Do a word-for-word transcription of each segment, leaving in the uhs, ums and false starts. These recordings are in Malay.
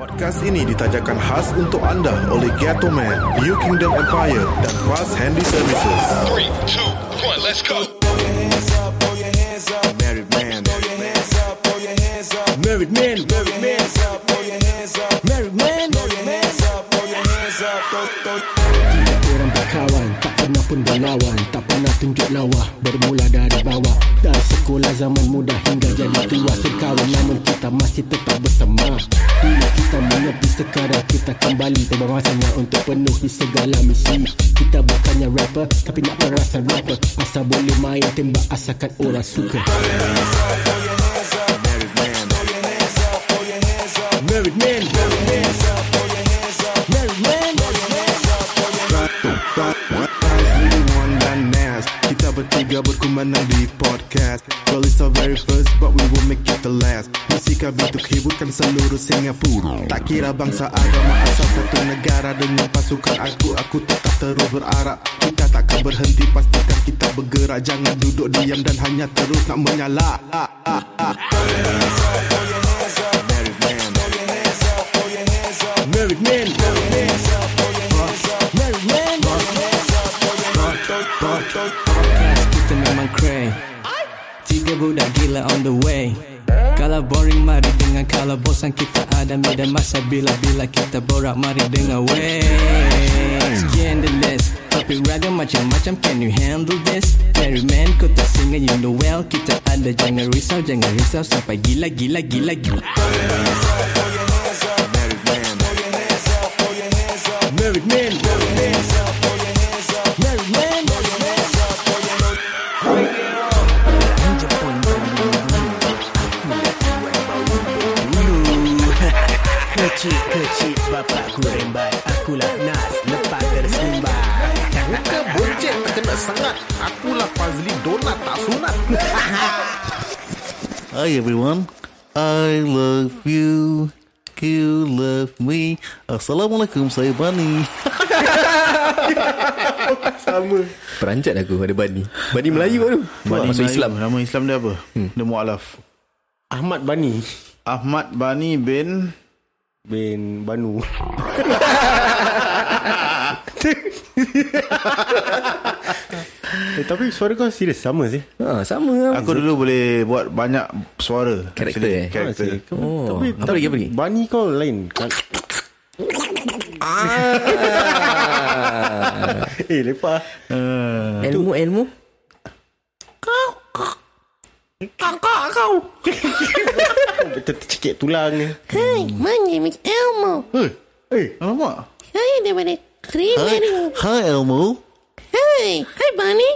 Podcast ini ditajakan khas untuk anda oleh Ghetto Man, New Kingdom Empire dan Klass Handy Services. three, two, one, let's go. Married man, married man, married man, married man, married man. Pernah pun berlawan, tak pernah tunjuk lawa, bermula dari bawah. Dari sekolah zaman muda hingga jadi tua sekawan, namun kita masih tetap bersama. Dulu kita menepi, sekarang kita kembali. Tiba masanya untuk penuhi segala misi. Kita bukannya rapper, tapi nak merasa rapper. Asal boleh main tembak, asalkan orang suka. Married man, married man, married man, married man. Bertiga berkumandang di podcast. Well, it's our very first, but we will make it the last. Musik kami untuk hiburkan seluruh Singapura. Tak kira bangsa, agama, asal satu negara. Dengan pasukan aku, aku tetap terus berarah. Kita takkan berhenti, pastikan kita bergerak. Jangan duduk diam dan hanya terus nak menyala. Married man, married man, married man, married man. Cray. Tiga budak gila on the way. Kalau boring mari dengar, kalau bosan kita ada media masa. Bila-bila kita borak mari dengar way. Scan the list, topik ragam macam-macam. Can you handle this? Married man, kota singer you know well. Kita ada, jangan risau, jangan risau. Sampai gila-gila-gila. Married man, married man, married man. Kecil-kecil bapakku rembat, akulah Nas lepas dari sumbat. Muka boncet kena sangat, akulah Fazli Donat tak sunat. Hi everyone, I love you, you love me. Assalamualaikum, saya Bani. Sama perancat aku ada Bani. Bani Melayu tu, Bani masuk Islam. Nama Islam dia apa? Hmm. Dia mu'alaf. Ahmad Bani. Ahmad Bani bin Bin Banu. eh, Tapi suara kau serius sama sih. ha, Sama lah. Aku dulu sama. Boleh buat banyak suara. Karakter eh? Karakter ha, oh. Tapi, apa lagi, apa lagi? Bani kau lain. ah. Eh lepas uh, Elmo Elmo Kau Kakak kau betul tercekik tulang ni. Hi, my name is Elmo. Hey, hey, alamak. Hi, daripada Kriminal. Hi, Elmo. Hi, hi, Bunny.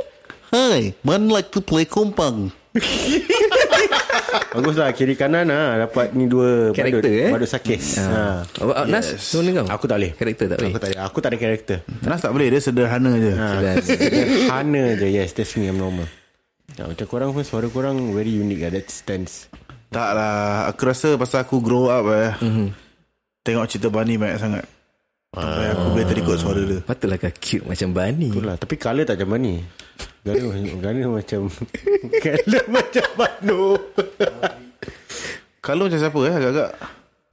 Hi, Bunny like to play kompang. Baguslah, kiri kanan lah. Dapat ni dua karakter badut, eh? Badut sakis. ha. Ha. Nas, yes. Tolong kau. Aku tak boleh. Karakter tak boleh. Aku tak ada, aku tak ada karakter. Nas tak boleh, dia sederhana je. Ha. Sederhana. Sederhana je, yes. That's me, I'm normal. Nah, macam korang pun suara korang very unique lah. That stands. Tak lah, aku rasa pasal aku grow up eh. Mm-hmm. Tengok cerita Bani banyak sangat. Sampai ah. aku boleh terikut suara dia. Patutlah kau cute macam Bani. Itulah, tapi colour tak macam Bani. Colour macam Colour macam Bano. Colour macam siapa eh, agak-agak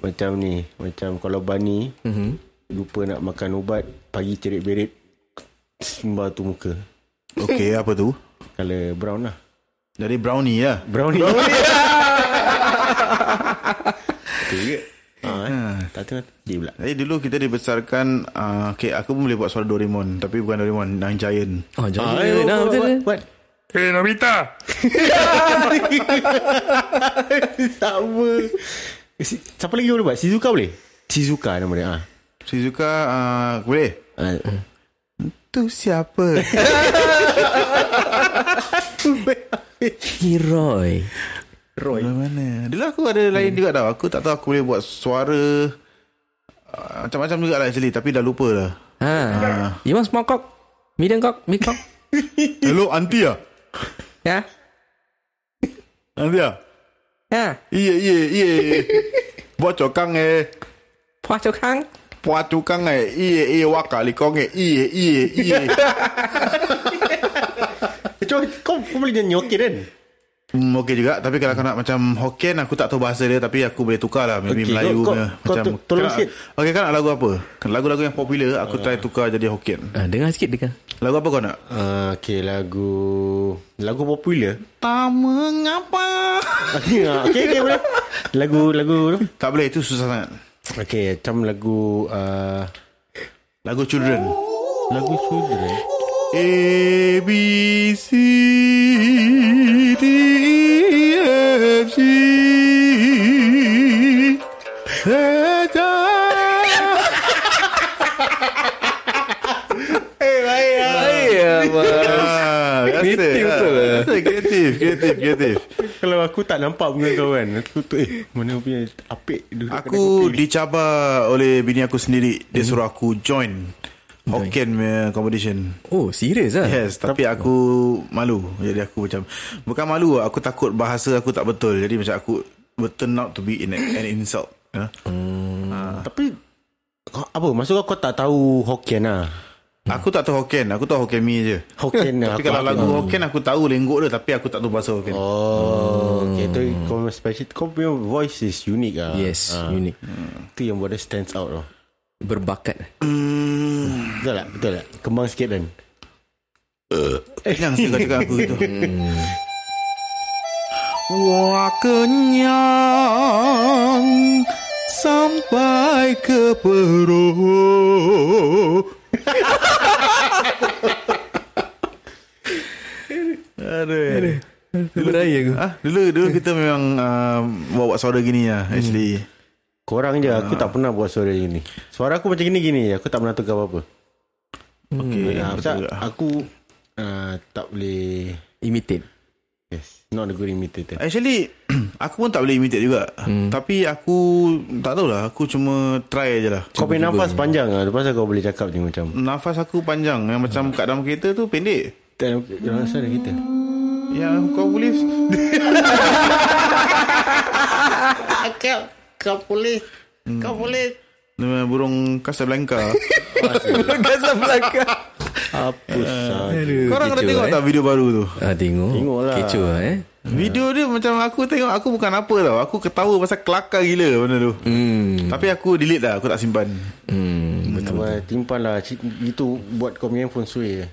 macam ni. Macam kalau Bani mm-hmm. lupa nak makan ubat, pagi cerit-berit sembah tu muka. Okay, apa tu? Colour brown lah. Dari brownie lah. Brownie, brownie lah. ha, eh. Tak tengok dia pula. Jadi dulu kita dibesarkan uh, okay, aku pun boleh buat suara Doraemon. Tapi bukan Doraemon, yang Giant. Oh, Giant. Hey, ah, no, hey, Nobita. Sama. Siapa lagi boleh buat? Shizuka boleh? Shizuka nama dia. ha. Shizuka uh, boleh? uh. Itu siapa? Hiroi Roy. Mana? Dulu aku ada lain hmm. juga tau. Aku tak tahu aku boleh buat suara uh, macam-macam juga lah actually. Tapi dah lupa lah. ha. ha. You want small cock? Medium cock? Big cock? Hello, auntie lah. Ya? Auntie lah? Ya? Iye, iye, iye. Buat cokang eh. Buat cokang? Buat cokang eh. Iye, iye, waka likong eh. Iye, iye, iye. Kau boleh nyanyi okey kan? Hmm, okey juga. Tapi kalau kau nak macam Hokkien, aku tak tahu bahasa dia, tapi aku boleh tukar lah. Maybe okay. Melayu kau, kau, macam kau tu, kan, okey, kau nak lagu apa? Lagu-lagu yang popular, aku uh, try tukar jadi Hokkien. uh, Dengar sikit, dengar. Lagu apa kau nak? Uh, okey, lagu Lagu popular tak mengapa. Okey, okay, okay, boleh. Lagu-lagu tak boleh, itu susah sangat. Okey, macam lagu uh, Lagu children Lagu children A, B, C, D, E, F, G, H, kreatif betul lah. Kreatif, kreatif, kreatif. Kalau aku tak nampak punya kau kan, aku tu eh, mana punya apik. Aku dicabar oleh bini aku sendiri. Dia suruh aku join Hokkien punya competition. Oh, serius lah. Yes, tapi aku malu. Jadi aku macam, bukan malu, aku takut bahasa aku tak betul. Jadi macam aku will turn out to be in an insult. Huh? Hmm, uh. Tapi apa, maksud kau tak tahu Hokkien lah? Aku tak tahu Hokkien. Aku tahu Hokkien-mi je. Hokkien. Tapi kalau lagu Hokkien aku tahu lenggok dia, tapi aku tak tahu bahasa Hokkien. Oh, hmm. Okay. Tu kau special, kau punya voice is unique ah. Yes, uh. unique. Hmm. Tu yang buat dia stands out lah. Berbakat. Hmm. Betul tak? Betul tak? Kembang sikit dan. Uh. Eh, jangan cakap aku gitu. Wah, kenyang sampai ke perut. Aduh, aduh. Dulu, ah, dulu, dulu kita memang uh, buat suara gini lah actually. Hmm. Korang je, aku uh. tak pernah buat suara gini. Suara aku macam gini-gini je. Aku tak pernah tukar apa-apa. Okay, hmm. nah, aku uh, tak boleh imitate. Yes, not a good imitator. Actually aku pun tak boleh imitate juga. hmm. Tapi aku tak tahulah, aku cuma try je lah. Kau punya nafas panjang lah. Lepas kau boleh cakap je macam nafas aku panjang. Yang macam kat dalam kereta tu pendek. Dalam rasa dah kita yang kau boleh Kau Kau boleh Kau boleh burung Casablanca. Casablanca. Apa sahaja. Korang kena tengok eh? tak video baru tu? Ah, tengok. Tengoklah. Kecoh lah eh. Video dia macam aku tengok, aku bukan apa tau. Aku ketawa pasal kelakar gila benda tu. Hmm. Tapi aku delete dah, aku tak simpan. Hmm. Betul. Betul. Timpan lah. Itu buat kau punya phone suai.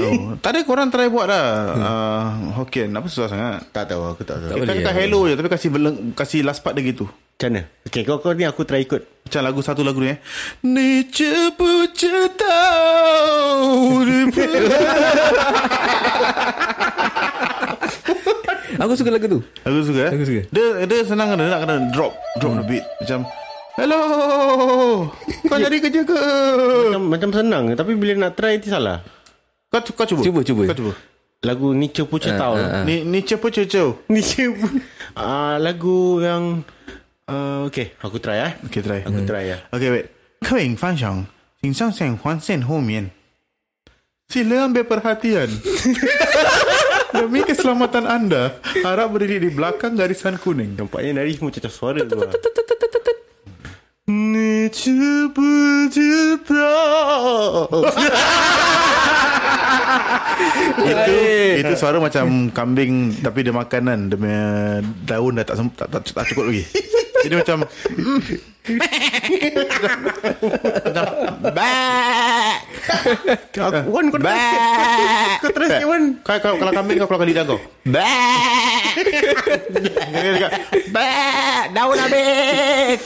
Oh, tak ada, korang try buat lah. hmm. uh, Hokkien apa susah sangat? Tak tahu, aku tak tahu. Kita kata hello je, tapi kasih beleng, kasih last part dia gitu. Macam mana? Okay, kau kau ni aku try ikut. Macam lagu satu lagu ni eh. Ni cepu cetau. Aku suka lagu tu. Aku suka eh? Aku suka. Dia, dia senang kena, nak kena drop Drop hmm. the beat. Macam hello, kau jadi kerja ke? Macam, macam senang, tapi bila nak try itu salah. Kau, kau cuba. Cuba, cuba. Kau cuba. Lagu Ni Cepu Cetau. Uh, uh, uh. Ni Ni Cepu Cetau. Ni Cepu. Ah, uh, lagu yang uh, okay, aku try eh. Okay, try. Aku hmm. try ya. Okay, wait. Kering fanshang, xingshang sheng huan shen hou mian. Silakan berperhatian. Demi keselamatan anda, harap berdiri di belakang garisan kuning. Nampaknya nari macam cecah suara tu. Ni cepu cetau. Itu itu suara macam kambing tapi dia makanan, dia punya daun dah tak tak, tak, tak cukup lagi. Jadi macam back. Wan kau back. Kau terus Wan. Kau kalau kambing kau keluarkan lidah kau. Back. Back. Daun habis.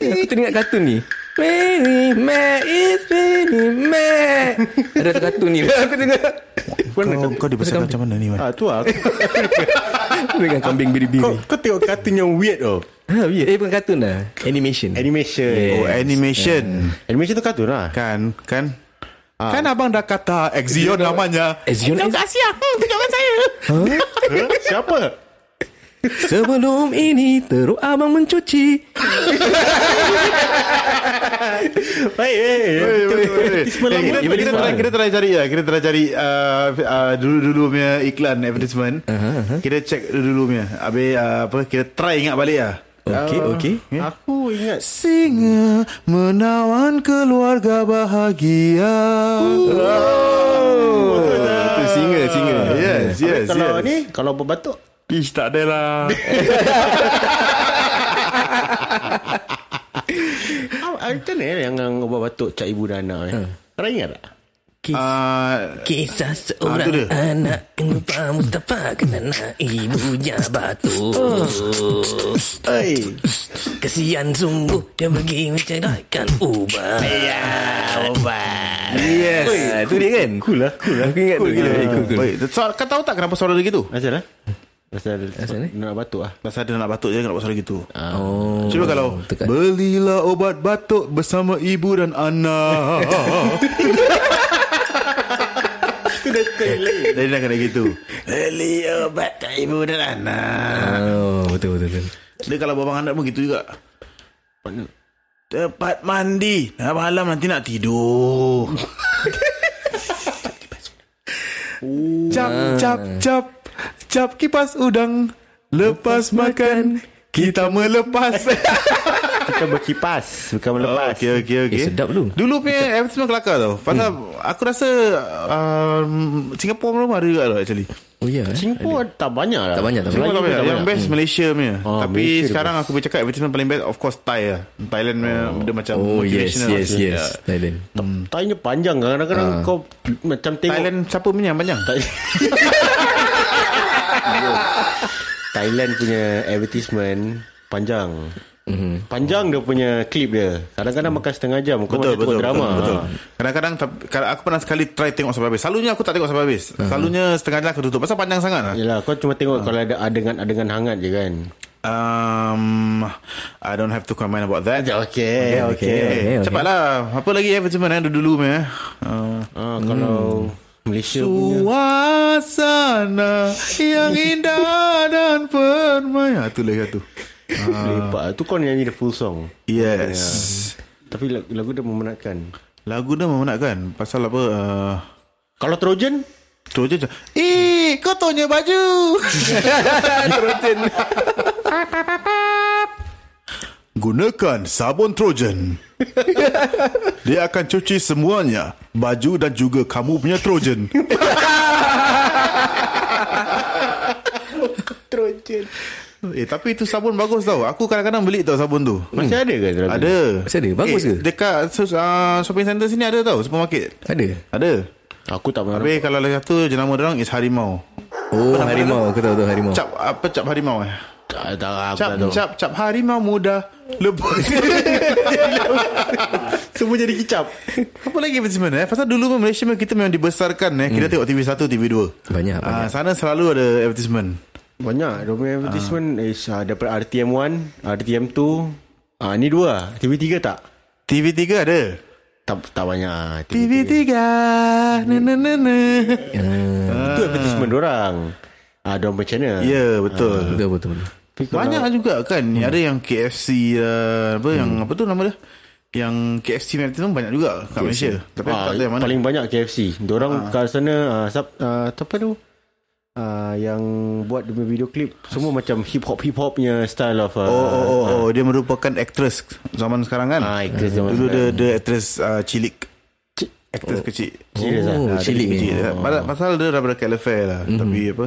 Aku teringat kartun ni. Mary Mac is Mary Mac. Ada kartun ni. Aku dengar. Kau, kau dibesarkan macam mana ni Wan? Ah, tu lah aku. Dengan kambing biri-biri. Kau, kau tengok kartun yang weird oh. Ha, weird. Eh, bukan kartun lah, animation. Animation. Yes. Oh, animation. Yeah. Animation tu kartun lah. Kan, kan. Ah. Kan abang dah kata Exion namanya. Exion kat Asia. Hmm, tunjukkan saya. Huh? Huh? Siapa? Sebelum ini teruk abang mencuci. Baik, kita try, kita try cari ya, kita try cari uh, uh, dulu-dulu punya iklan advertisement. Uh-huh. Kita check dulu-dulu punya. Habis uh, apa kita try ingat balik ah. Ya. Okey, uh, okey. Eh? Aku ingat singa menawan keluarga bahagia. Oh, oh, oh, itu singa, singa. Yes, yes, yes. Kalau yes. ni, kalau berbatuk, ish tak adalah. Macam ni yang berbatuk cak ibu dan anak. Hmm. Kau ingat tak? Kis, uh, kisah seorang anak lupa Mustafa kerana ibunya batuk. Hey. Kesian sungguh dia pergi menceraikan ubat. Ya, ubat. Yes. Oi, itu dia kan? Cool lah. Cool lah. Aku ingat cool tu. Gila. Gila. Cool, cool. Oi, so, kau tahu tak kenapa suara dia gitu? Macam mana? Pasal dia nak batuk lah. Pasal dia nak batuk je nak buat suara gitu. Oh. Cuba kalau tekan. Belilah obat batuk bersama ibu dan anak. Itu dah terlalu. Jadi nak kena gitu. Beli obat ibu dan anak. Oh, betul-betul. Dia kalau babang anak pun gitu juga. Tepat mandi. Dah malam nanti nak tidur. Cap, cap, cap. Cap kipas udang. Lepas, lepas makan, makan kita melepas. Kita berkipas, bukan melepas. Okey, okey, okey. Sedap dulu. Dulu punya advertisement kelakar tau. Pasal hmm. aku rasa um, Singapura belum ada juga tau actually. Oh ya. Yeah, Singapura ada. tak banyak lah. Tak banyak. Tak banyak. Tak yang best hmm. Malaysia punya. Oh, tapi Malaysia sekarang aku boleh cakap advertisement paling best of course Thai lah. Thailand punya oh. benda macam oh, yes, yes, yes. Thailand. Hmm. Thainya panjang kadang-kadang uh. kau macam tengok Thailand siapa punya yang panjang? Thailand punya advertisement panjang. Mm-hmm. Panjang dia punya klip dia. Kadang-kadang makan setengah jam. Kau betul, betul, betul, drama. Betul, betul. Kadang-kadang aku pernah sekali try tengok sampai habis. Selalunya aku tak tengok sampai habis. Uh-huh. Selalunya setengah jam aku tutup. Pasal panjang sangat lah. Yelah, kau cuma tengok uh. kalau ada adegan-adegan hangat je kan. Um, I don't have to comment about that. Okay, okay, okay, okay, okay, okay. Cepatlah. Apa lagi advertisement eh? Dulu-dulu eh? uh, uh, Kalau hmm. Malaysia suasana punya. Yang indah dan permai. Itu lagi satu. Lepak. Itu kau nyanyi the full song. Yes. Ya. Tapi lagu dia memenatkan. Lagu dia memenatkan. Pasal apa? Uh... Kalau Trojan? Trojan. Eh, kau tanya baju. Trojan. Gunakan sabun Trojan. Dia akan cuci semuanya, baju dan juga kamu punya Trojan. Trojan. Eh, tapi itu sabun bagus tau. Aku kadang-kadang beli tau sabun tu. Masih hmm. ada ke? Ada. Masih ada? Bagus eh, ke? Dekat uh, shopping center sini ada tau. Supermarket. Ada? Ada. Aku tak pernah. Habis kalau lagi satu jenama dia orang is Harimau. Oh, apa Harimau. Aku tahu tu Harimau. Cap, apa Cap Harimau eh? Tak, tak, cap, tak cap, cap harimau muda lepas. Semua jadi kicap. Apa lagi advertisement eh? Pasal dulu Malaysia kita memang dibesarkan eh. Kita hmm. tengok T V one, T V two. Banyak, uh, banyak. Sana selalu ada advertisement. Banyak. Dia punya advertisement uh. is uh, daripada R T M one, R T M two. Uh, ni dua lah. T V three tak? T V three ada. Tak, tak banyak. T V three. Na na na na. Itu advertisement dorang. Ah, dorang macam mana? Ya, betul. Betul, betul. Banyak juga kan. hmm. Ada yang K F C uh, apa hmm. yang apa tu nama dia, yang K F C tu banyak juga kat K F C Malaysia. Tapi ah, tak tahu yang mana. Paling banyak K F C. Diorang ah. kat sana uh, sub, uh, apa tu uh, yang buat video klip semua macam hip hop hip hop punya style of uh, oh, oh, oh, uh, oh dia merupakan actress zaman sekarang kan. ah, actress zaman dulu sekarang. Dia, dia actress uh, cilik. C- actress oh. kecil cilik oh, lah. Cilik lah. Oh. Pasal dia daripada Calafel lah. mm. Tapi apa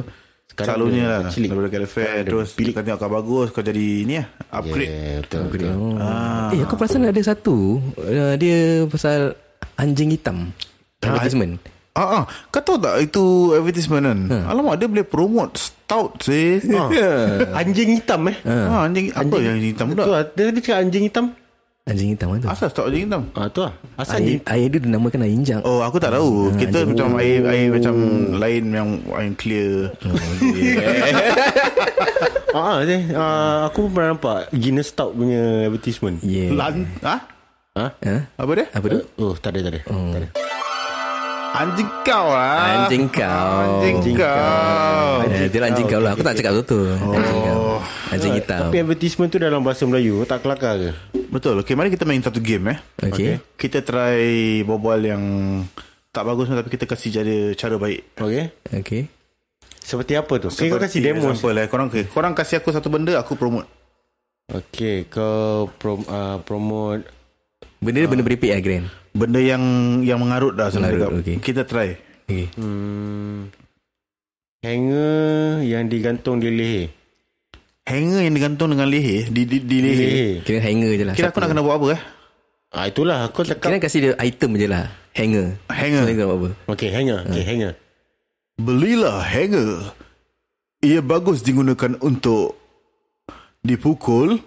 selalunya lah daripada Calafel. Terus pilih kau tengok kau bagus, kau jadi ni lah upgrade. yeah, betul, upgrade. Oh. Ah. Eh, aku perasan ada satu uh, dia pasal anjing hitam advertisement. Ah, ah, kau tahu tak itu advertisement kan? Ha. Alamak, dia boleh promote stout sih. Ah. Anjing hitam eh. Ha. Ah, anjing, apa anjing, anjing hitam pula? Dia cakap anjing hitam. Anjing hitam tu. Asal stok anjing hitam. Ah, tu lah. Asal air, air dia dinamakan air injang. Oh, aku tak tahu. Ah, kita macam oh. air air macam lain yang air clear. Oh, yeah. ah, ah, ah, aku pernah nampak Guinness Stout punya advertisement. Yeah. Lan, ha? Ha? ha? Apa dia? Apa tu? Oh, tak ada, tak ada. Oh. Tak ada. Anjing kau lah. Anjing kau. Anjing kau. Eh, dia anjing kau lah. Aku tak cakap tu. Oh. Anjing hitam. Tapi advertisement tu dalam bahasa Melayu tak kelakar ke? Betul. Okey, mari kita main satu game eh. Okey. Okay. Kita try berbual yang tak bagus tapi kita kasih cara cara baik. Okey. Okey. Seperti apa tu? Okey, kau kasih demo. Sampel eh. Korang korang kasih aku satu benda, aku promote. Okay, kau prom, uh, promote benda uh, benda beripik lah Grand. Benda yang yang mengarut dah sebenarnya. Okay. Kita try. Okay. Hmm, hanger yang digantung di leher. Hanger yang digantung dengan leher, di di, di leher. leher. Kira hanger je lah. Kira aku nak kena buat apa eh? Ah itulah aku cakap. Kira kasi dia item je lah. Hanger. Hanger. Kena buat apa? Okay, hanger. Okay, hanger. Belilah hanger. Ia bagus digunakan untuk dipukul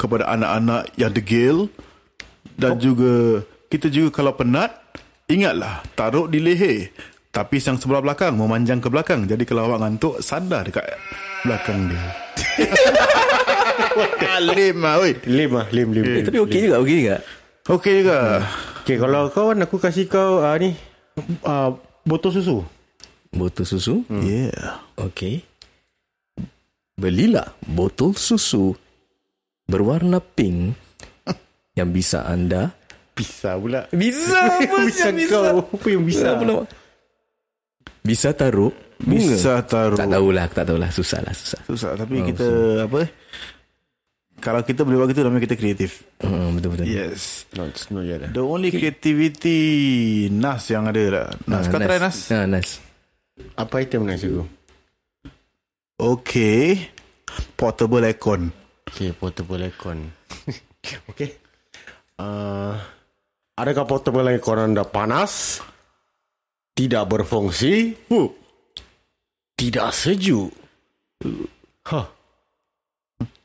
kepada anak-anak yang degil. Dan oh. juga kita juga kalau penat, ingatlah taruh di leher, tapi yang sebelah belakang memanjang ke belakang. Jadi kalau awak ngantuk, sandar dekat belakang dia. Lim lah weh. Lim lah Lim, lim. Eh, Tapi okey juga Okey juga Okey juga hmm. Okey, kalau kawan aku kasih kau uh, ni uh, botol susu. Botol susu hmm. Yeah. Okey. Belilah botol susu berwarna pink yang bisa anda bisa pula. Bisa apa bisa yang bisa? Kau. Apa yang bisa pula? Bisa taruh bunga. Bisa taruh. Tak tahulah, tak tahulah. Susahlah, susah. Susah, tapi oh, kita susah. Apa? Kalau kita boleh buat gitu, namanya kita kreatif. Hmm, betul betul. Yes. Not, not yet. The only creativity Nas yang ada lah. Nas, nah, kau Nas. try Nas. Nah, Nas. Apa item Nas itu? Okay, portable aircon. Okay, portable aircon. Okay, uh, adakah portable aircon anda panas? Tidak berfungsi? Huh. Tidak sejuk? Huh.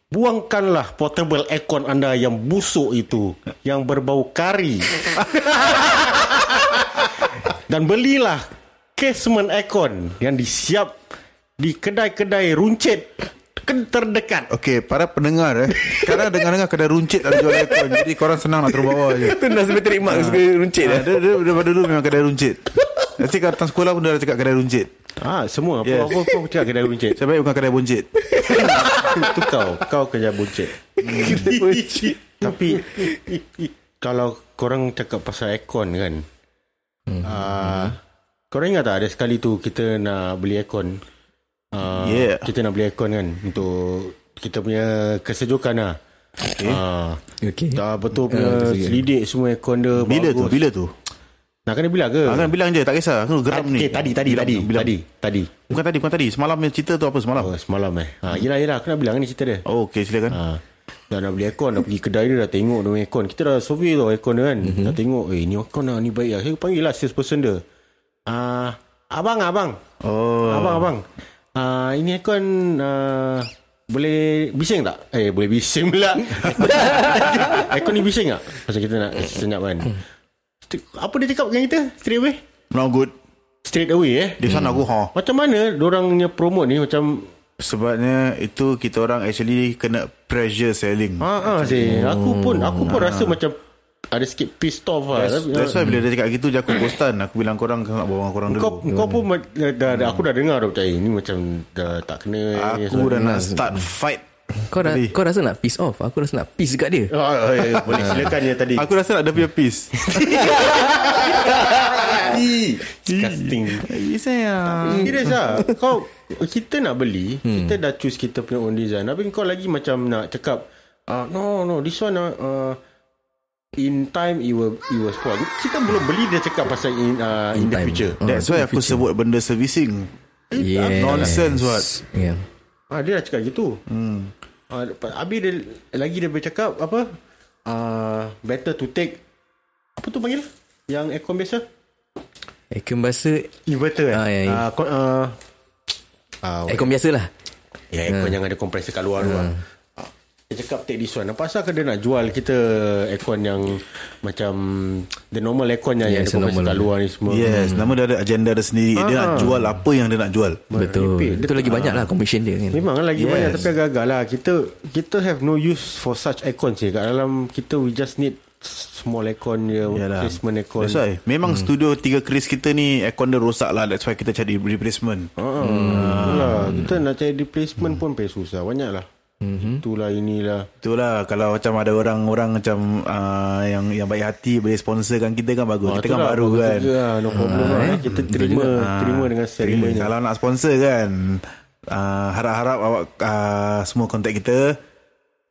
Buangkanlah portable aircon anda yang busuk itu, yang berbau kari. Dan belilah casement aircon yang disiap di kedai-kedai runcit terdekat. Okey, para pendengar eh. Kadang dengar-dengar kedai runcit ada jual aircon. Jadi korang senang nak terbawa je. Itu dah sampai terima kedai runcit dah. Daripada dulu memang kedai runcit. Nanti kat atas sekolah pun dah cakap kedai runcit. Ah, semua apa-apa yes. Kau cakap kedai runcit. Sebab bukan kedai buncit. Itu kau, kau kerja buncit. Tapi kalau korang cakap pasal aircon kan. Hmm. Uh, korang ingat tak ada sekali tu kita nak beli aircon. Uh, yeah. Kita nak beli aircon kan untuk kita punya kesejukan lah. Okay, uh, okay. Tak betul punya uh, selidik semua aircon dia. Bila bagus. tu? Bila tu? Nak kena bilang ke? Nak kena bilang je, tak kisah. Aku geram ni. Okay, tadi, tadi, bilang, tadi, bilang. tadi, tadi. Bukan tadi, bukan tadi. Semalam punya cerita tu apa semalam? Oh, semalam eh. Ha, yelah, yelah. Aku nak bilang ni cerita dia. Oh, okay, silakan. Ha, dah nak beli aircon, dah pergi kedai dia dah tengok dia aircon. Kita dah survey tu aircon dia kan. Mm-hmm. Dah tengok, eh ni aircon lah, ni baik lah. Saya panggil lah salesperson dia. Uh, abang, abang. Oh. Abang, abang. Uh, ini aircon uh, boleh bising tak? Eh boleh bising pula. Aircon ni bising tak? Pasal kita nak senyap kan. Apa dia cakap dengan kita? Straight away? Not good. Straight away eh. Dia sana hmm. aku ha. Macam mana dorangnya promote ni macam. Sebabnya itu kita orang actually kena pressure selling. Ha ah, sih. Oh. Aku pun aku pun ha. rasa macam ada sikit pissed off lah. That's, that's why bila dia cakap gitu je aku postan. Aku bilang korang, nak bawa korang dulu. Kau, kau pun dah, dah, aku dah dengar dah macam ini macam dah tak kena. Aku dah nak start fight. Kau, dah, kau rasa nak piss off. Aku rasa nak piss dekat dia. Oh, oh, yeah, boleh silakan ya tadi. Aku rasa nak dia punya piss. Disgusting. Sayang. Serius lah. Kau, kita nak beli. Hmm. Kita dah choose kita punya own design. Tapi kau lagi macam nak cakap. Uh, no, no. This one... Uh, in time it will it will spoil. Kita belum beli dia cakap pasal in, uh, in, in the future. Oh, that's why aku future. sebut benda servicing. Yeah. Nonsense what. Yeah. Ah, dia dah cakap gitu. Hmm. Ah, habis dia lagi dia bercakap apa? Uh, better to take apa tu panggil? Yang aircon biasa? Aircon biasa inverter eh. Ah, ya, ya. Ah, kon, uh, ah, aircon biasalah. Ya, aircon yang ada kompresor kat luar luar. Hmm. Dia cakap take this one. Pasal dia nak jual kita aircon yang macam the normal aircon yang yes, ada kat luar ni semua. Yes, hmm. nama dia ada agenda dia sendiri. Aa. Dia nak jual apa yang dia nak jual. Betul. Betul. Itu lagi banyak lah commission dia kan. Memang kan lagi yes. banyak tapi agak-agak lah. Kita kita have no use for such aircon je. Kat dalam kita we just need small aircon je. Yalah. Replacement aircon. That's why. Memang hmm. studio tiga keris kita ni aircon dia rosak lah. That's why kita cari replacement. Hmm. Yalah. Kita nak cari replacement hmm. pun pay susah. Banyak lah. Mm-hmm. Itulah inilah. Itulah kalau macam ada orang-orang macam uh, yang yang baik hati boleh sponsorkan kita kan bagus. Ah, kita kan baru kan. Lah, no problem ah, lah. Kita terima ah, terima dengan serius. Kalau nak sponsor kan uh, harap-harap awak uh, semua kontak kita.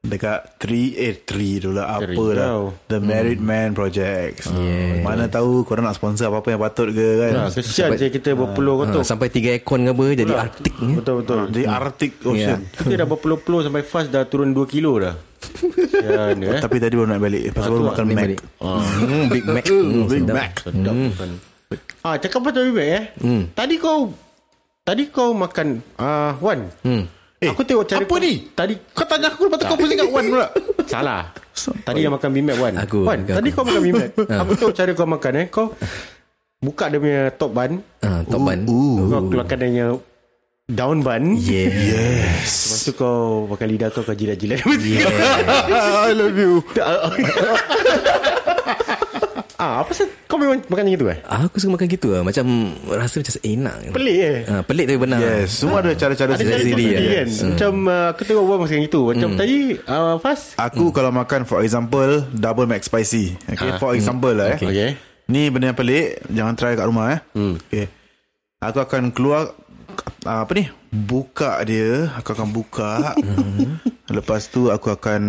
dekat three eighty-three dulu apa dah, The Married hmm. Man Projects. Yeah. Mana tahu korang nak sponsor apa-apa yang patut ke kan. Nah, kesian je kita berpeluh kotor. Ha, sampai tiga ekon ke apa jadi Udah. Arctic. Betul-betul. Ha, jadi hmm. Arctic Ocean. Yeah. Kita dah berpeluh-peluh sampai fast dah turun two kilo dah. Sian, eh? Tapi tadi baru nak balik pasal baru makan Mac. Oh. Mm, Big Mac. Mm, Big Mac. Sedap. Mm. Ah, cakap pasal Big Mac eh. Mm. Tadi kau Tadi kau makan uh, Wan. Hmm. Eh, aku tengok cara apa kau, ni? Tadi kau tanya aku lepas tu kau pusing kat Wan pula. Salah. Tadi yang makan bimat Wan. Aku, Wan, aku, tadi aku. Kau makan bimat. Aku tengok cara kau makan eh. Kau buka dia punya top bun. Ah, uh, top bun. Kau keluarkan dia punya down bun. Yeah. Yes. Lepas tu kau pakai lidah kau kau jilat-jilat. Yeah. I love you. Ah, apa pasal kau memang makan macam gitu eh? Aku suka makan gitu lah. Macam rasa macam enak. Pelik eh? Ah, pelik tapi benar. Yes. Semua ada cara-cara sendiri kan. Macam uh, aku tengok orang makan gitu. Macam mm. tadi uh, Fas aku mm. kalau makan for example double mac spicy. Okay, ah, for example mm. lah eh. Okay. Okay. Ni benda yang pelik, jangan try kat rumah eh. Mm. Okay. Aku akan keluar apa ni, buka dia. Aku akan buka lepas tu aku akan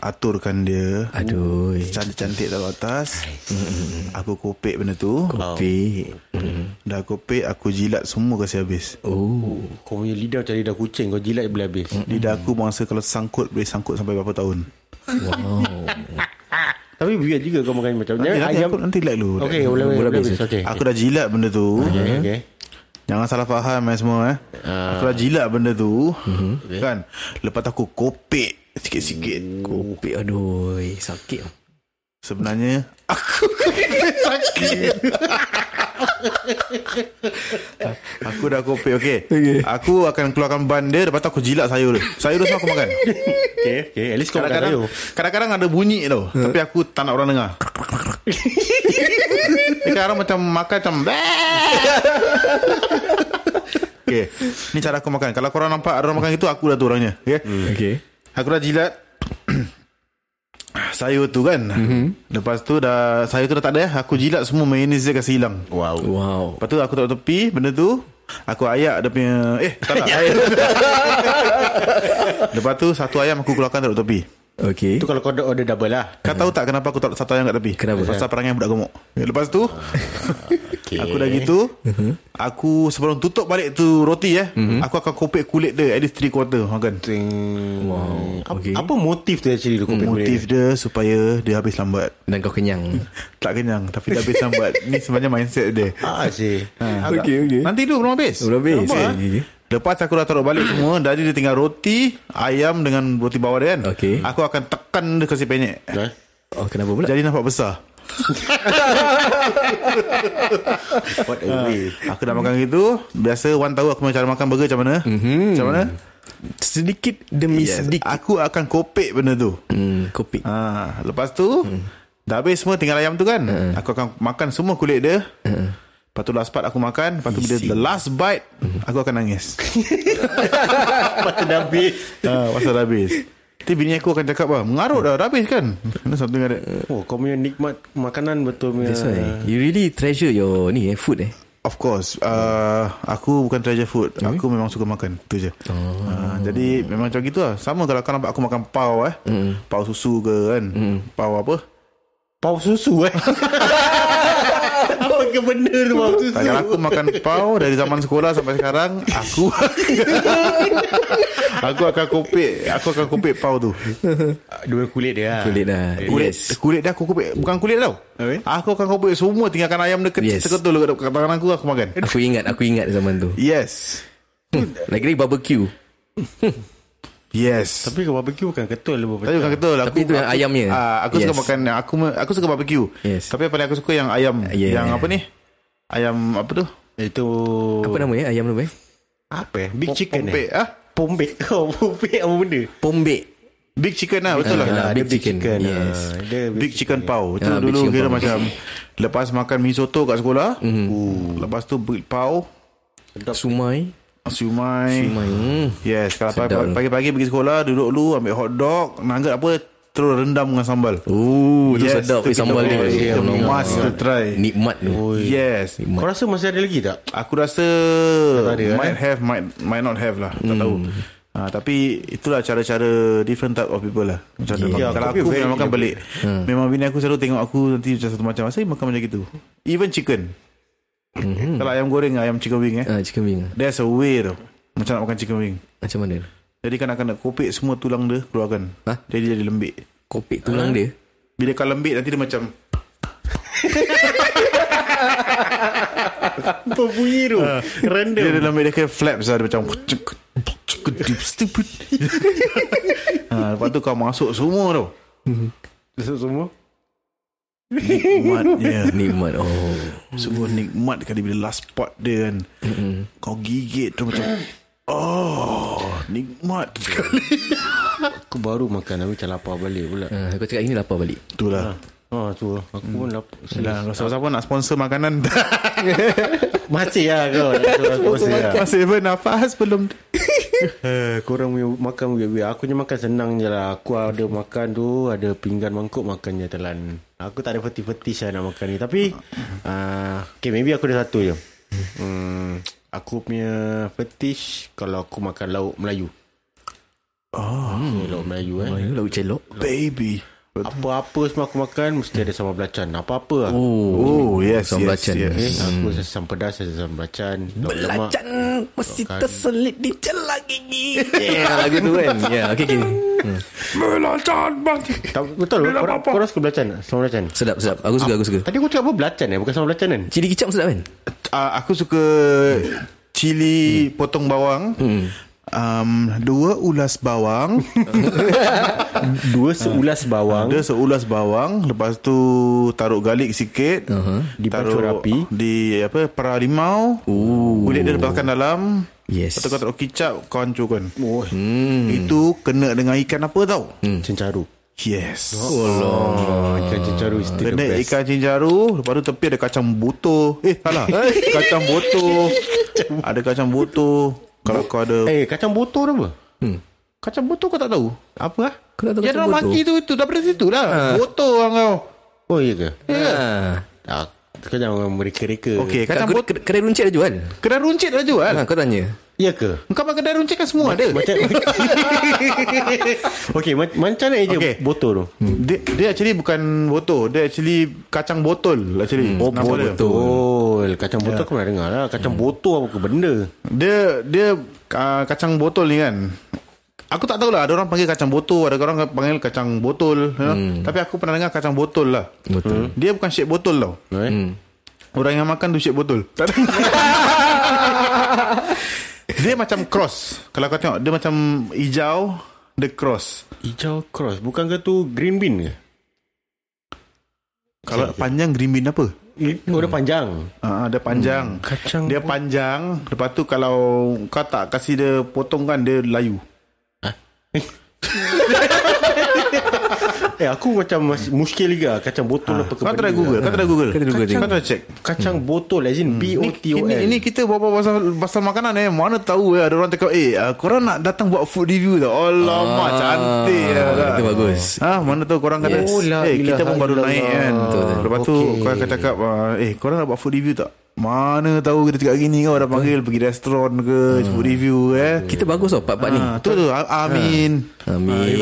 aturkan dia. Aduh, cantik-cantik kat atas. Mm. Aku kopek benda tu. Kopek. mm. Dah kopek, aku jilat semua kasi habis. Oh, kau punya lidah macam lidah kucing. Kau jilat boleh habis. Mm. Lidah aku masa kalau sangkut boleh sangkut sampai berapa tahun. Wow. Tapi weird juga kau makan macam nanti, nanti aku nanti lihat dulu. Okay, boleh habis. Okay, aku okay. dah jilat benda tu. Okay, okay. Jangan salah faham eh, semua eh. Uh. Aku dah jilat benda tu. Uh-huh. Kan. Lepas tu aku kopek sikit-sikit. Kopek, aduh. Sakit. Sebenarnya aku sakit. Aku dah kopek. Okay. Okay. Aku akan keluarkan ban dia. Lepas tu aku jilat sayur dia. Sayur dia semua aku makan. Okay, okay. At least kadang-kadang, kadang-kadang ada bunyi tau. Huh? Tapi aku tak nak orang dengar. Sekarang macam makan macam okay. Ni cara aku makan. Kalau korang nampak orang makan gitu, aku dah tu orangnya. Okay, okay. Aku dah jilat sayur tu kan. Mm-hmm. Lepas tu dah sayur tu dah tak ada. Aku jilat semua mayonis dia kasi hilang. Wow. Wow. Lepas tu aku taruh tepi benda tu. Aku ayak dia punya Eh tak nak lepas tu satu ayam aku keluarkan taruh tepi. Okay. Itu kalau kau order double lah. Kau tahu tak kenapa aku taruh satu ayam kat tepi? Kenapa? Pasal perangai budak gemuk. Lepas tu okay. Aku dah gitu. Uh-huh. Aku sebelum tutup balik tu roti eh. Uh-huh. Aku akan kopek kulit dia. At least three quarter makan. Wow. Okay. Apa motif dia actually dia kopek kulit? Motif dia supaya dia habis lambat. Dan kau kenyang. Tak kenyang, tapi dia habis lambat. Ni sebenarnya mindset dia. Ah, si. Ha, okay, okay. Nanti dulu belum habis. Belum habis. Nampak, eh? Okay. Lepas aku dah taruh balik semua, dari dia tinggal roti ayam dengan roti bawah dia kan. Okay. Aku akan tekan dia kasi penyek. Eh? Oh, kenapa pula? Jadi nampak besar. What a way. Aku dah makan gitu. Biasa Wan tahu aku macam cara makan burger macam mana. Mm-hmm. Macam mana? Sedikit demi yes. sedikit. Aku akan kopek benda tu. Mm, kopek. Ha, lepas tu, mm. dah habis semua tinggal ayam tu kan. Uh-uh. Aku akan makan semua kulit dia. Uh-uh. Lepas tu last part aku makan. Lepas tu bila the last bite, aku akan nangis. Lepas tu dah habis. Haa, masa dah habis. Nanti bini aku akan cakap lah, mengarut dah, dah habis kan. Oh, kau punya nikmat makanan betul punya. That's right. You really treasure your ni eh, food eh. Of course. uh, Aku bukan treasure food. Aku memang suka makan. Itu je. Oh. uh, Jadi memang macam gitu lah. Sama kalau kau nampak aku makan pau eh. Mm. Pau susu ke kan. Mm. Pau apa? Pau susu eh. Apa ke benda tu waktu tu? Kalau aku makan pau dari zaman sekolah sampai sekarang, aku aku akan kopek, aku akan kopek pau tu. Dua kulit dia. Kulit dah. Kulit, yes. Kulit dah aku kopek, bukan kulit tau. Okay. Aku akan kopek semua, tinggalkan ayam dekat yes. terketul dekat tangan aku aku makan. Aku ingat, aku ingat zaman tu. Yes. Hmm. Lagi-lagi barbecue. Yes. Tapi kalau barbecue bukan ketul lebih. Tapi bukan ketul. Tapi aku, itu yang aku, ayamnya. Uh, aku yes. suka makan. Aku aku suka barbecue. Yes. Tapi yang paling aku suka yang ayam. Yeah. Yang apa ni? Ayam apa tu? Itu apa nama ya? Ayam apa? Apa? Big P- chicken. Pompek. Eh? Ha? Pompek. Oh, pompek apa benda? Pompek. Big chicken lah, betul uh, lah. lah. Big, big chicken. chicken. Yes. Big, big chicken, chicken pau. Itu uh, dulu kira macam lepas makan mi soto kat sekolah. Mm. Uh, lepas tu big pau. Sumai. Siumai. Hmm. Yes. Kalau pagi, pagi-pagi pergi sekolah, duduk dulu ambil hot dog, nugget apa, terus rendam dengan sambal. Oh, yes, tu sedap. Sambal dia yeah, must yeah. to try. Nikmat tu. Yes. Nikmat. Kau rasa masih ada lagi tak? Aku rasa ada, might eh? have might might not have lah. Tak hmm. tahu. Ha, Ha, tapi itulah cara-cara different type of people lah. Macam yeah, kalau aku memang makan pelik. Hmm. Memang bini aku selalu tengok aku nanti macam satu macam. Saya makan macam gitu. Even chicken. Mm-hmm. Kalau ayam goreng, ayam chicken wing eh. Uh, chicken wing. There's a way tau. Macam nak makan chicken wing. Macam mana? Jadi kan akan nak kopek semua tulang dia keluarkan. Huh? Jadi dia jadi lembik. Kopek tulang uh. dia? Bila kau lembik nanti dia macam... Berbunyi tu. Uh, random. Dia dalam dia kayak flaps lah. Dia macam... Stupid. Ha, lepas tu kau masuk semua tu. Masuk semua. Nikmatnya. Nikmat. Oh. Semua nikmat kali bila last part dia kan. Mm-hmm. Kau gigit tu macam. Oh. Nikmat. Aku baru makan tapi macam lapar balik pula. Ha, kau cakap ini lapar balik. Itulah. Ha. Oh tu aku hmm. pun lapar. Silah siapa-siapa nak sponsor makanan. Masih lah kau. Masih lah. Masih bernafas belum. Korang punya makan biar-biar. Aku punya makan senang je lah. Aku ada makan tu, ada pinggan mangkuk, makan je telan. Aku tak ada fetish-fetish lah nak makan ni. Tapi uh, okay maybe aku ada satu je. um, Aku punya fetish kalau aku makan lauk Melayu. Oh, okay, lauk Melayu kan, eh. Lauk celok baby. Apa-apa semua aku makan mesti ada sambal belacan. Apa-apa lah. Oh, oh yes, sambal yes, belacan yes. Okay. Hmm. Aku sesam pedas, sesam belacan. Belacan mesti terselit di celah gigi. Ya, lagu tu kan. Ya, okey okey. Belacan mati. Betul. Korang, korang suka belacan? Sambal belacan. Sedap, sedap. Aku suka, aku suka. Tadi aku cakap apa belacan eh, bukan sambal belacan kan? Cili kicap sedap kan? Uh, aku suka cili hmm. potong bawang. Hmm. Um, dua ulas bawang. Dua seulas bawang. Dua seulas bawang. Lepas tu taruh garlic sikit, uh-huh. dipancur api, di apa, peralimau. Ooh. Kulit dia lepaskan dalam. Yes. Lepas tu kau taruh kicap, kau hancurkan. Oh. Hmm. Itu kena dengan ikan apa tau? Hmm. Cencaru. Yes. Oh Allah. Ikan cencaru is the best. Ikan cencaru. Lepas tu tepi ada kacang botol. Eh salah. Kacang botol. Ada kacang botol. Kalau kau ada... Eh, kacang botol apa? Hmm. Kacang botol kau tak tahu? Apa lah? Kau tak tahu kacang botol? Maki tu, itu. Daripada situ lah. Ha. Botol lah kau. Oh, iya ke? Ya. Ha. Ha. Kau jangan mereka-reka. Okey, kacang botol... Kedai, kedai runcit ada jual? Kedai runcit ada jual? Ha, kau tanya. Ya ke? Kau makan kedai runcit kan semua ada. Macam... Okey, macam mana je okay. botol tu? Hmm. Dia, dia actually bukan botol. Dia actually kacang botol. Actually. Hmm. Oh, botol. Botol. Kacang botol ya. Aku pernah dengar lah. Kacang hmm. botol apa ke benda? Dia, dia uh, kacang botol ni kan... Aku tak tahulah. Ada orang panggil kacang botol, ada orang panggil kacang botol. You know? hmm. Tapi aku pernah dengar kacang botol lah. Betul. Dia bukan shape botol tau. Hmm. Orang yang makan tu shape botol. Dia macam cross. Kalau kau tengok, dia macam hijau, dia cross. Hijau cross. Bukan ke tu green bean ke? Kalau Siap panjang ke? Green bean apa? Oh, dia panjang. Ah, dia panjang. Hmm. Kacang dia panjang. Lepas tu kalau kau tak kasih dia potong kan, dia layu. Eh, aku macam masih muskil juga kacang botol ha, apa kau try Google, kau try Google, kau try check kacang hmm. botol as in B O T O L. Ini kita buat pasal pasal makanan eh, mana tahu eh ada orang cakap eh korang nak datang buat food review tau. Alamak, ah, cantik ah, lah. Itu bagus. Ah, mana tahu korang kata yes. eh kita pun baru naik kan. Lepas tu kau akan cakap eh korang nak buat food review tak? Mana tahu kita cakap gini kau dah panggil pergi restoran ke food review eh. Kita bagus tau part-part ni. Tu tu amin. Amin.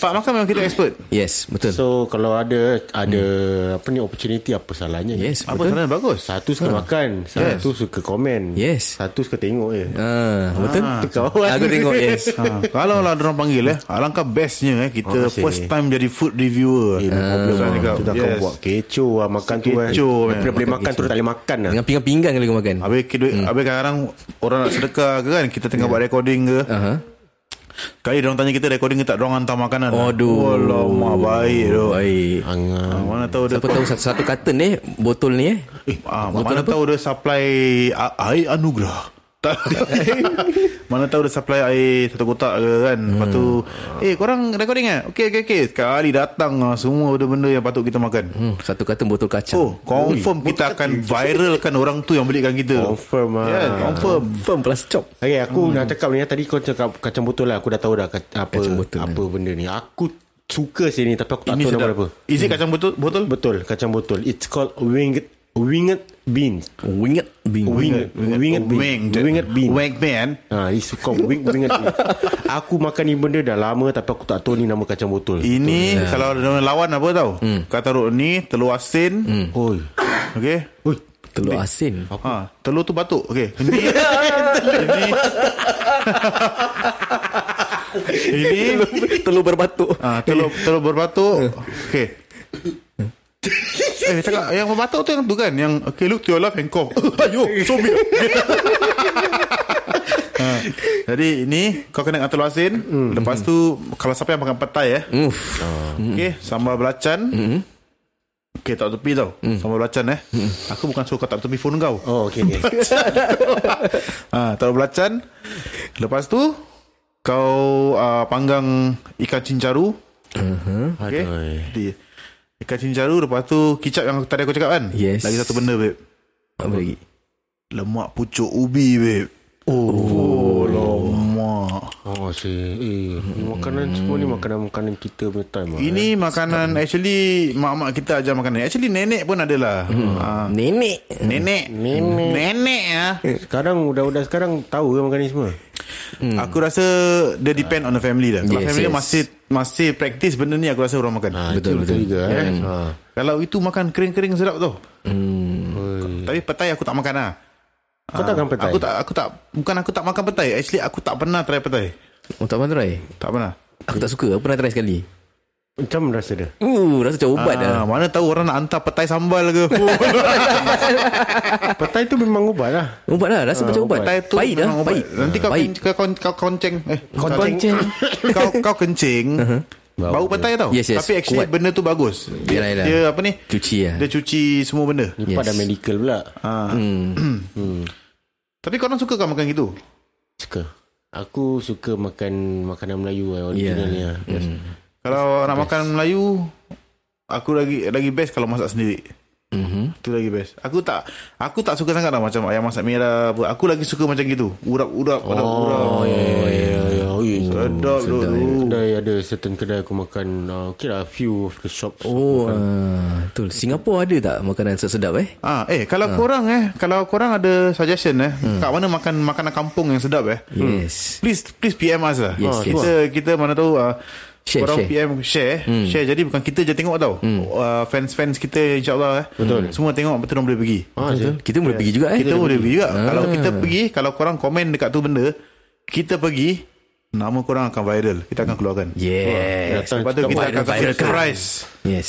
Part makan memang kita expert. Yes, betul. So kalau ada ada apa ni opportunity, apa salahnya? Yes, apa salahnya bagus. Satu suka makan, satu suka komen. Yes. Satu suka tengok je. Betul? Aku tengok yes. Kalau lah orang panggil eh, alangkah bestnya eh kita first time jadi food reviewer. Kita akan buat kecoh makan tu eh. Boleh makan terus tak boleh makan lah. Pinggan-pinggan kali kau makan. Habis, habis kadang-kadang orang nak sedekah ke kan, kita tengah yeah. buat recording ke. Uh-huh. Kali diorang tanya kita recording ke tak, diorang hantar makanan. Aduh. Oh, alamak, baik tu. Baik. Ah, mana tahu dia. Siapa tahu satu, satu carton ni, botol ni eh. eh ah, botol mana apa? Tahu dia supply air anugerah. Mana tahu dia supply air satu kotak ke kan. Lepas tu hmm. eh korang recording eh? Okey okey okey. Sekali datang semua benda-benda yang patut kita makan. hmm. Satu kata botol kacang. Oh, confirm Ui. kita akan viralkan orang tu yang belikan kita. Confirm lah. yeah, Confirm Confirm plus chop. Okay, aku hmm. nak cakap ni. Tadi kau cakap kacang botol lah. Aku dah tahu dah apa botol, apa kan. Benda ni aku suka sini, tapi aku tak ini tahu nama apa. Is it kacang botol? Botol? Betul, kacang botol. It's called winged, winged Bean. Winged bean. Winged winged bean. Winged bean. Winged bean. Ha, ini suka winged bean. Aku makan ni benda dah lama tapi aku tak tahu ni nama kacang botol. Ini yeah. kalau lawan apa tahu? Hmm. Kau taruh ni telur asin. Hmm. Oi. Okey. Oi. Telur asin. Ha, telur tu batuk. Okey. Ini. Ini. Ini telur berbatuk. Ha, telur telur berbatuk. Okey. Eh, cakap yang membatuk tu yang tu kan, yang okay look to your left and cough. Ayo, show me. Ha, jadi ini kau kena dengan telur asin. Mm. Lepas tu kalau siapa yang makan petai eh. Mm. Okey, sambal belacan. Mm. Okey, tak tepi tau. Mm. Sambal belacan eh. Mm. Aku bukan suruh kau tak tepi phone kau. Oh, okey. Okay. Ha, telur belacan. Lepas tu kau uh, panggang ikan cencaru. Mhm. Uh-huh. Okey. Ikan cencaru. Lepas tu kicap yang tadi aku cakap kan. Yes. Lagi satu benda babe. Apa lagi? Lemak pucuk ubi babe. Oh, oh lemak. Oh cik eh, hmm. makanan semua ni makanan-makanan kita punya time. Ini lah, makanan hmm. actually mak-mak kita ajar makanan. Actually nenek pun adalah hmm. ha. Nenek Nenek Nenek Nenek ha. Sekarang Udah-udah sekarang tahu ke makan ni semua. Hmm. Aku rasa dia depend on the family dah. Kalau yes, family yes. masih masih practice benda ni, aku rasa orang makan. Ha, betul betul juga. Yeah. Kan? Ha. Kalau itu makan kering-kering sedap tau. Hmm. Tapi petai aku tak makan lah. Kau ha. tak makan petai? Aku tak aku tak bukan aku tak makan petai. Actually aku tak pernah try petai. Oh, tak pernah try? Tak pernah. Aku tak suka. Aku pernah try sekali. Macam rasa dia? Uh, rasa macam ubat ah, dah. Mana tahu orang nak hantar petai sambal ke. Petai tu memang ubat lah. Ubat lah. Rasa ah, macam ubat. Petai tu pahit memang ubat. Nanti kau, kau, kau konceng. Eh, konceng. Kau, kau kencing. Uh-huh. Bau petai tau. Yes, yes. Tapi actually kuat. Benda tu bagus. Dia, yalah, yalah. Dia apa ni? Cuci lah. Dia cuci semua benda. Yes. Pada medical pula. Ah. Hmm. hmm. Tapi korang suka kau makan gitu? Suka. Aku suka makan makanan Melayu lah. Originalnya. Yeah. Yes. Mm. Kalau nak makan Melayu, aku lagi lagi best kalau masak sendiri. Mm-hmm. Itu lagi best. Aku tak aku tak suka sangat lah macam ayam masak merah. Apa. Aku lagi suka macam gitu. Urap-urap, urap-urap. Oh, urap, ya, yeah, yeah, yeah. Oh, yeah. Sedap, sedap. Kedai, ada certain kedai aku makan. Uh, okay lah, few of the shops. Oh, uh, betul. Singapura ada tak makanan sedap eh? Ah, eh, kalau ah. korang eh, kalau korang ada suggestion eh, hmm. kat mana makan makanan kampung yang sedap eh? Yes. Hmm. Please, please P M us lah. Yes, ah, yes. Kita, kita mana tahu... Uh, Share, korang share. P M share hmm. Share jadi bukan kita je tengok tau. hmm. uh, Fans-fans kita insyaAllah eh. Betul. Semua tengok betul orang boleh pergi. ah, Kita boleh yeah. pergi juga eh. Kita, kita boleh pergi juga ah. Kalau kita pergi, kalau korang komen dekat tu benda kita pergi, nama korang akan viral. Kita akan keluarkan. Yes. Lepas tu kita akan viral surprise. Yes.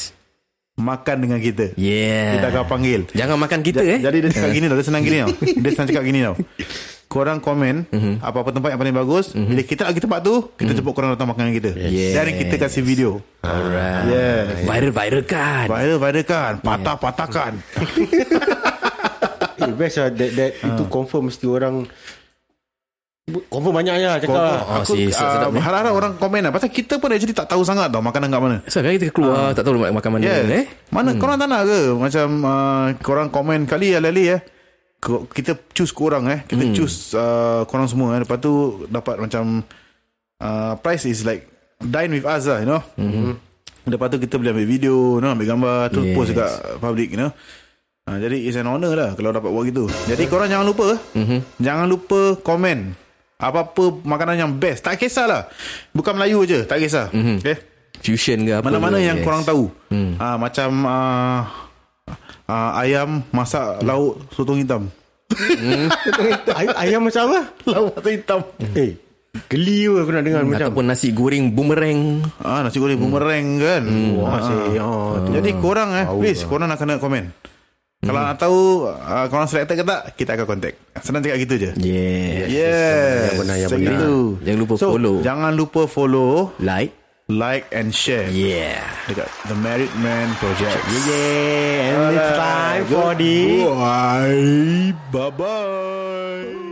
Makan dengan kita. Yeah. Kita akan panggil. Jangan makan kita ja- eh. Jadi dia cakap gini tau. Dia senang gini tau. Dia senang cakap gini tau. Korang komen mm-hmm. apa-apa tempat yang paling bagus. Mm-hmm. Bila kita lagi tempat tu, kita mm. jemput korang datang makanan kita. Yes. Dan kita kasih video. Alright. Yes. Viral-viralkan. Viral-viralkan. Patah-patahkan. Yeah. Best lah that, that uh. Itu confirm mesti orang confirm banyak lah cakap. Oh, aku si, uh, harap-harap orang komen lah. Pasal kita pun actually tak tahu sangat tau makanan kat mana. Sebab so, kita keluar uh. tak tahu makan mana. Yes. eh? Mana hmm. korang tak nak ke macam uh, korang komen kali alih-alih eh. Kita choose korang eh. Kita hmm. choose uh, korang semua eh. Lepas tu dapat macam uh, price is like dine with us lah, you know. Mm-hmm. Lepas tu kita boleh ambil video, you know, ambil gambar tu yes. post dekat public, you know. uh, Jadi it's an honor lah kalau dapat buat gitu. Jadi korang jangan lupa mm-hmm. jangan lupa komen apa-apa makanan yang best. Tak kisahlah, bukan Melayu je. Tak kisah. mm-hmm. Okay? Fusion ke apa, mana-mana yang yes. korang tahu. mm. uh, Macam uh, Uh, ayam masak lauk sotong hitam. hmm. Ay- ayam macam apa? Lauk sotong hitam. hmm. Eh, geli aku nak dengar. hmm. Macam ataupun nasi goreng bumerang. Ah, nasi goreng hmm. bumerang kan. hmm. Wah, ah. oh, ah. Jadi korang eh Aura. Please korang nak kena komen. hmm. Kalau nak tahu uh, korang selected ke tak, kita akan contact. Senang cakap gitu je. Yes, yes. yes. Benar, so, gitu. Jangan lupa so, follow Jangan lupa follow like Like and share. Yeah. Dekat The Married Man Project. Yeah, yeah. And it's time for the bye. Bye bye.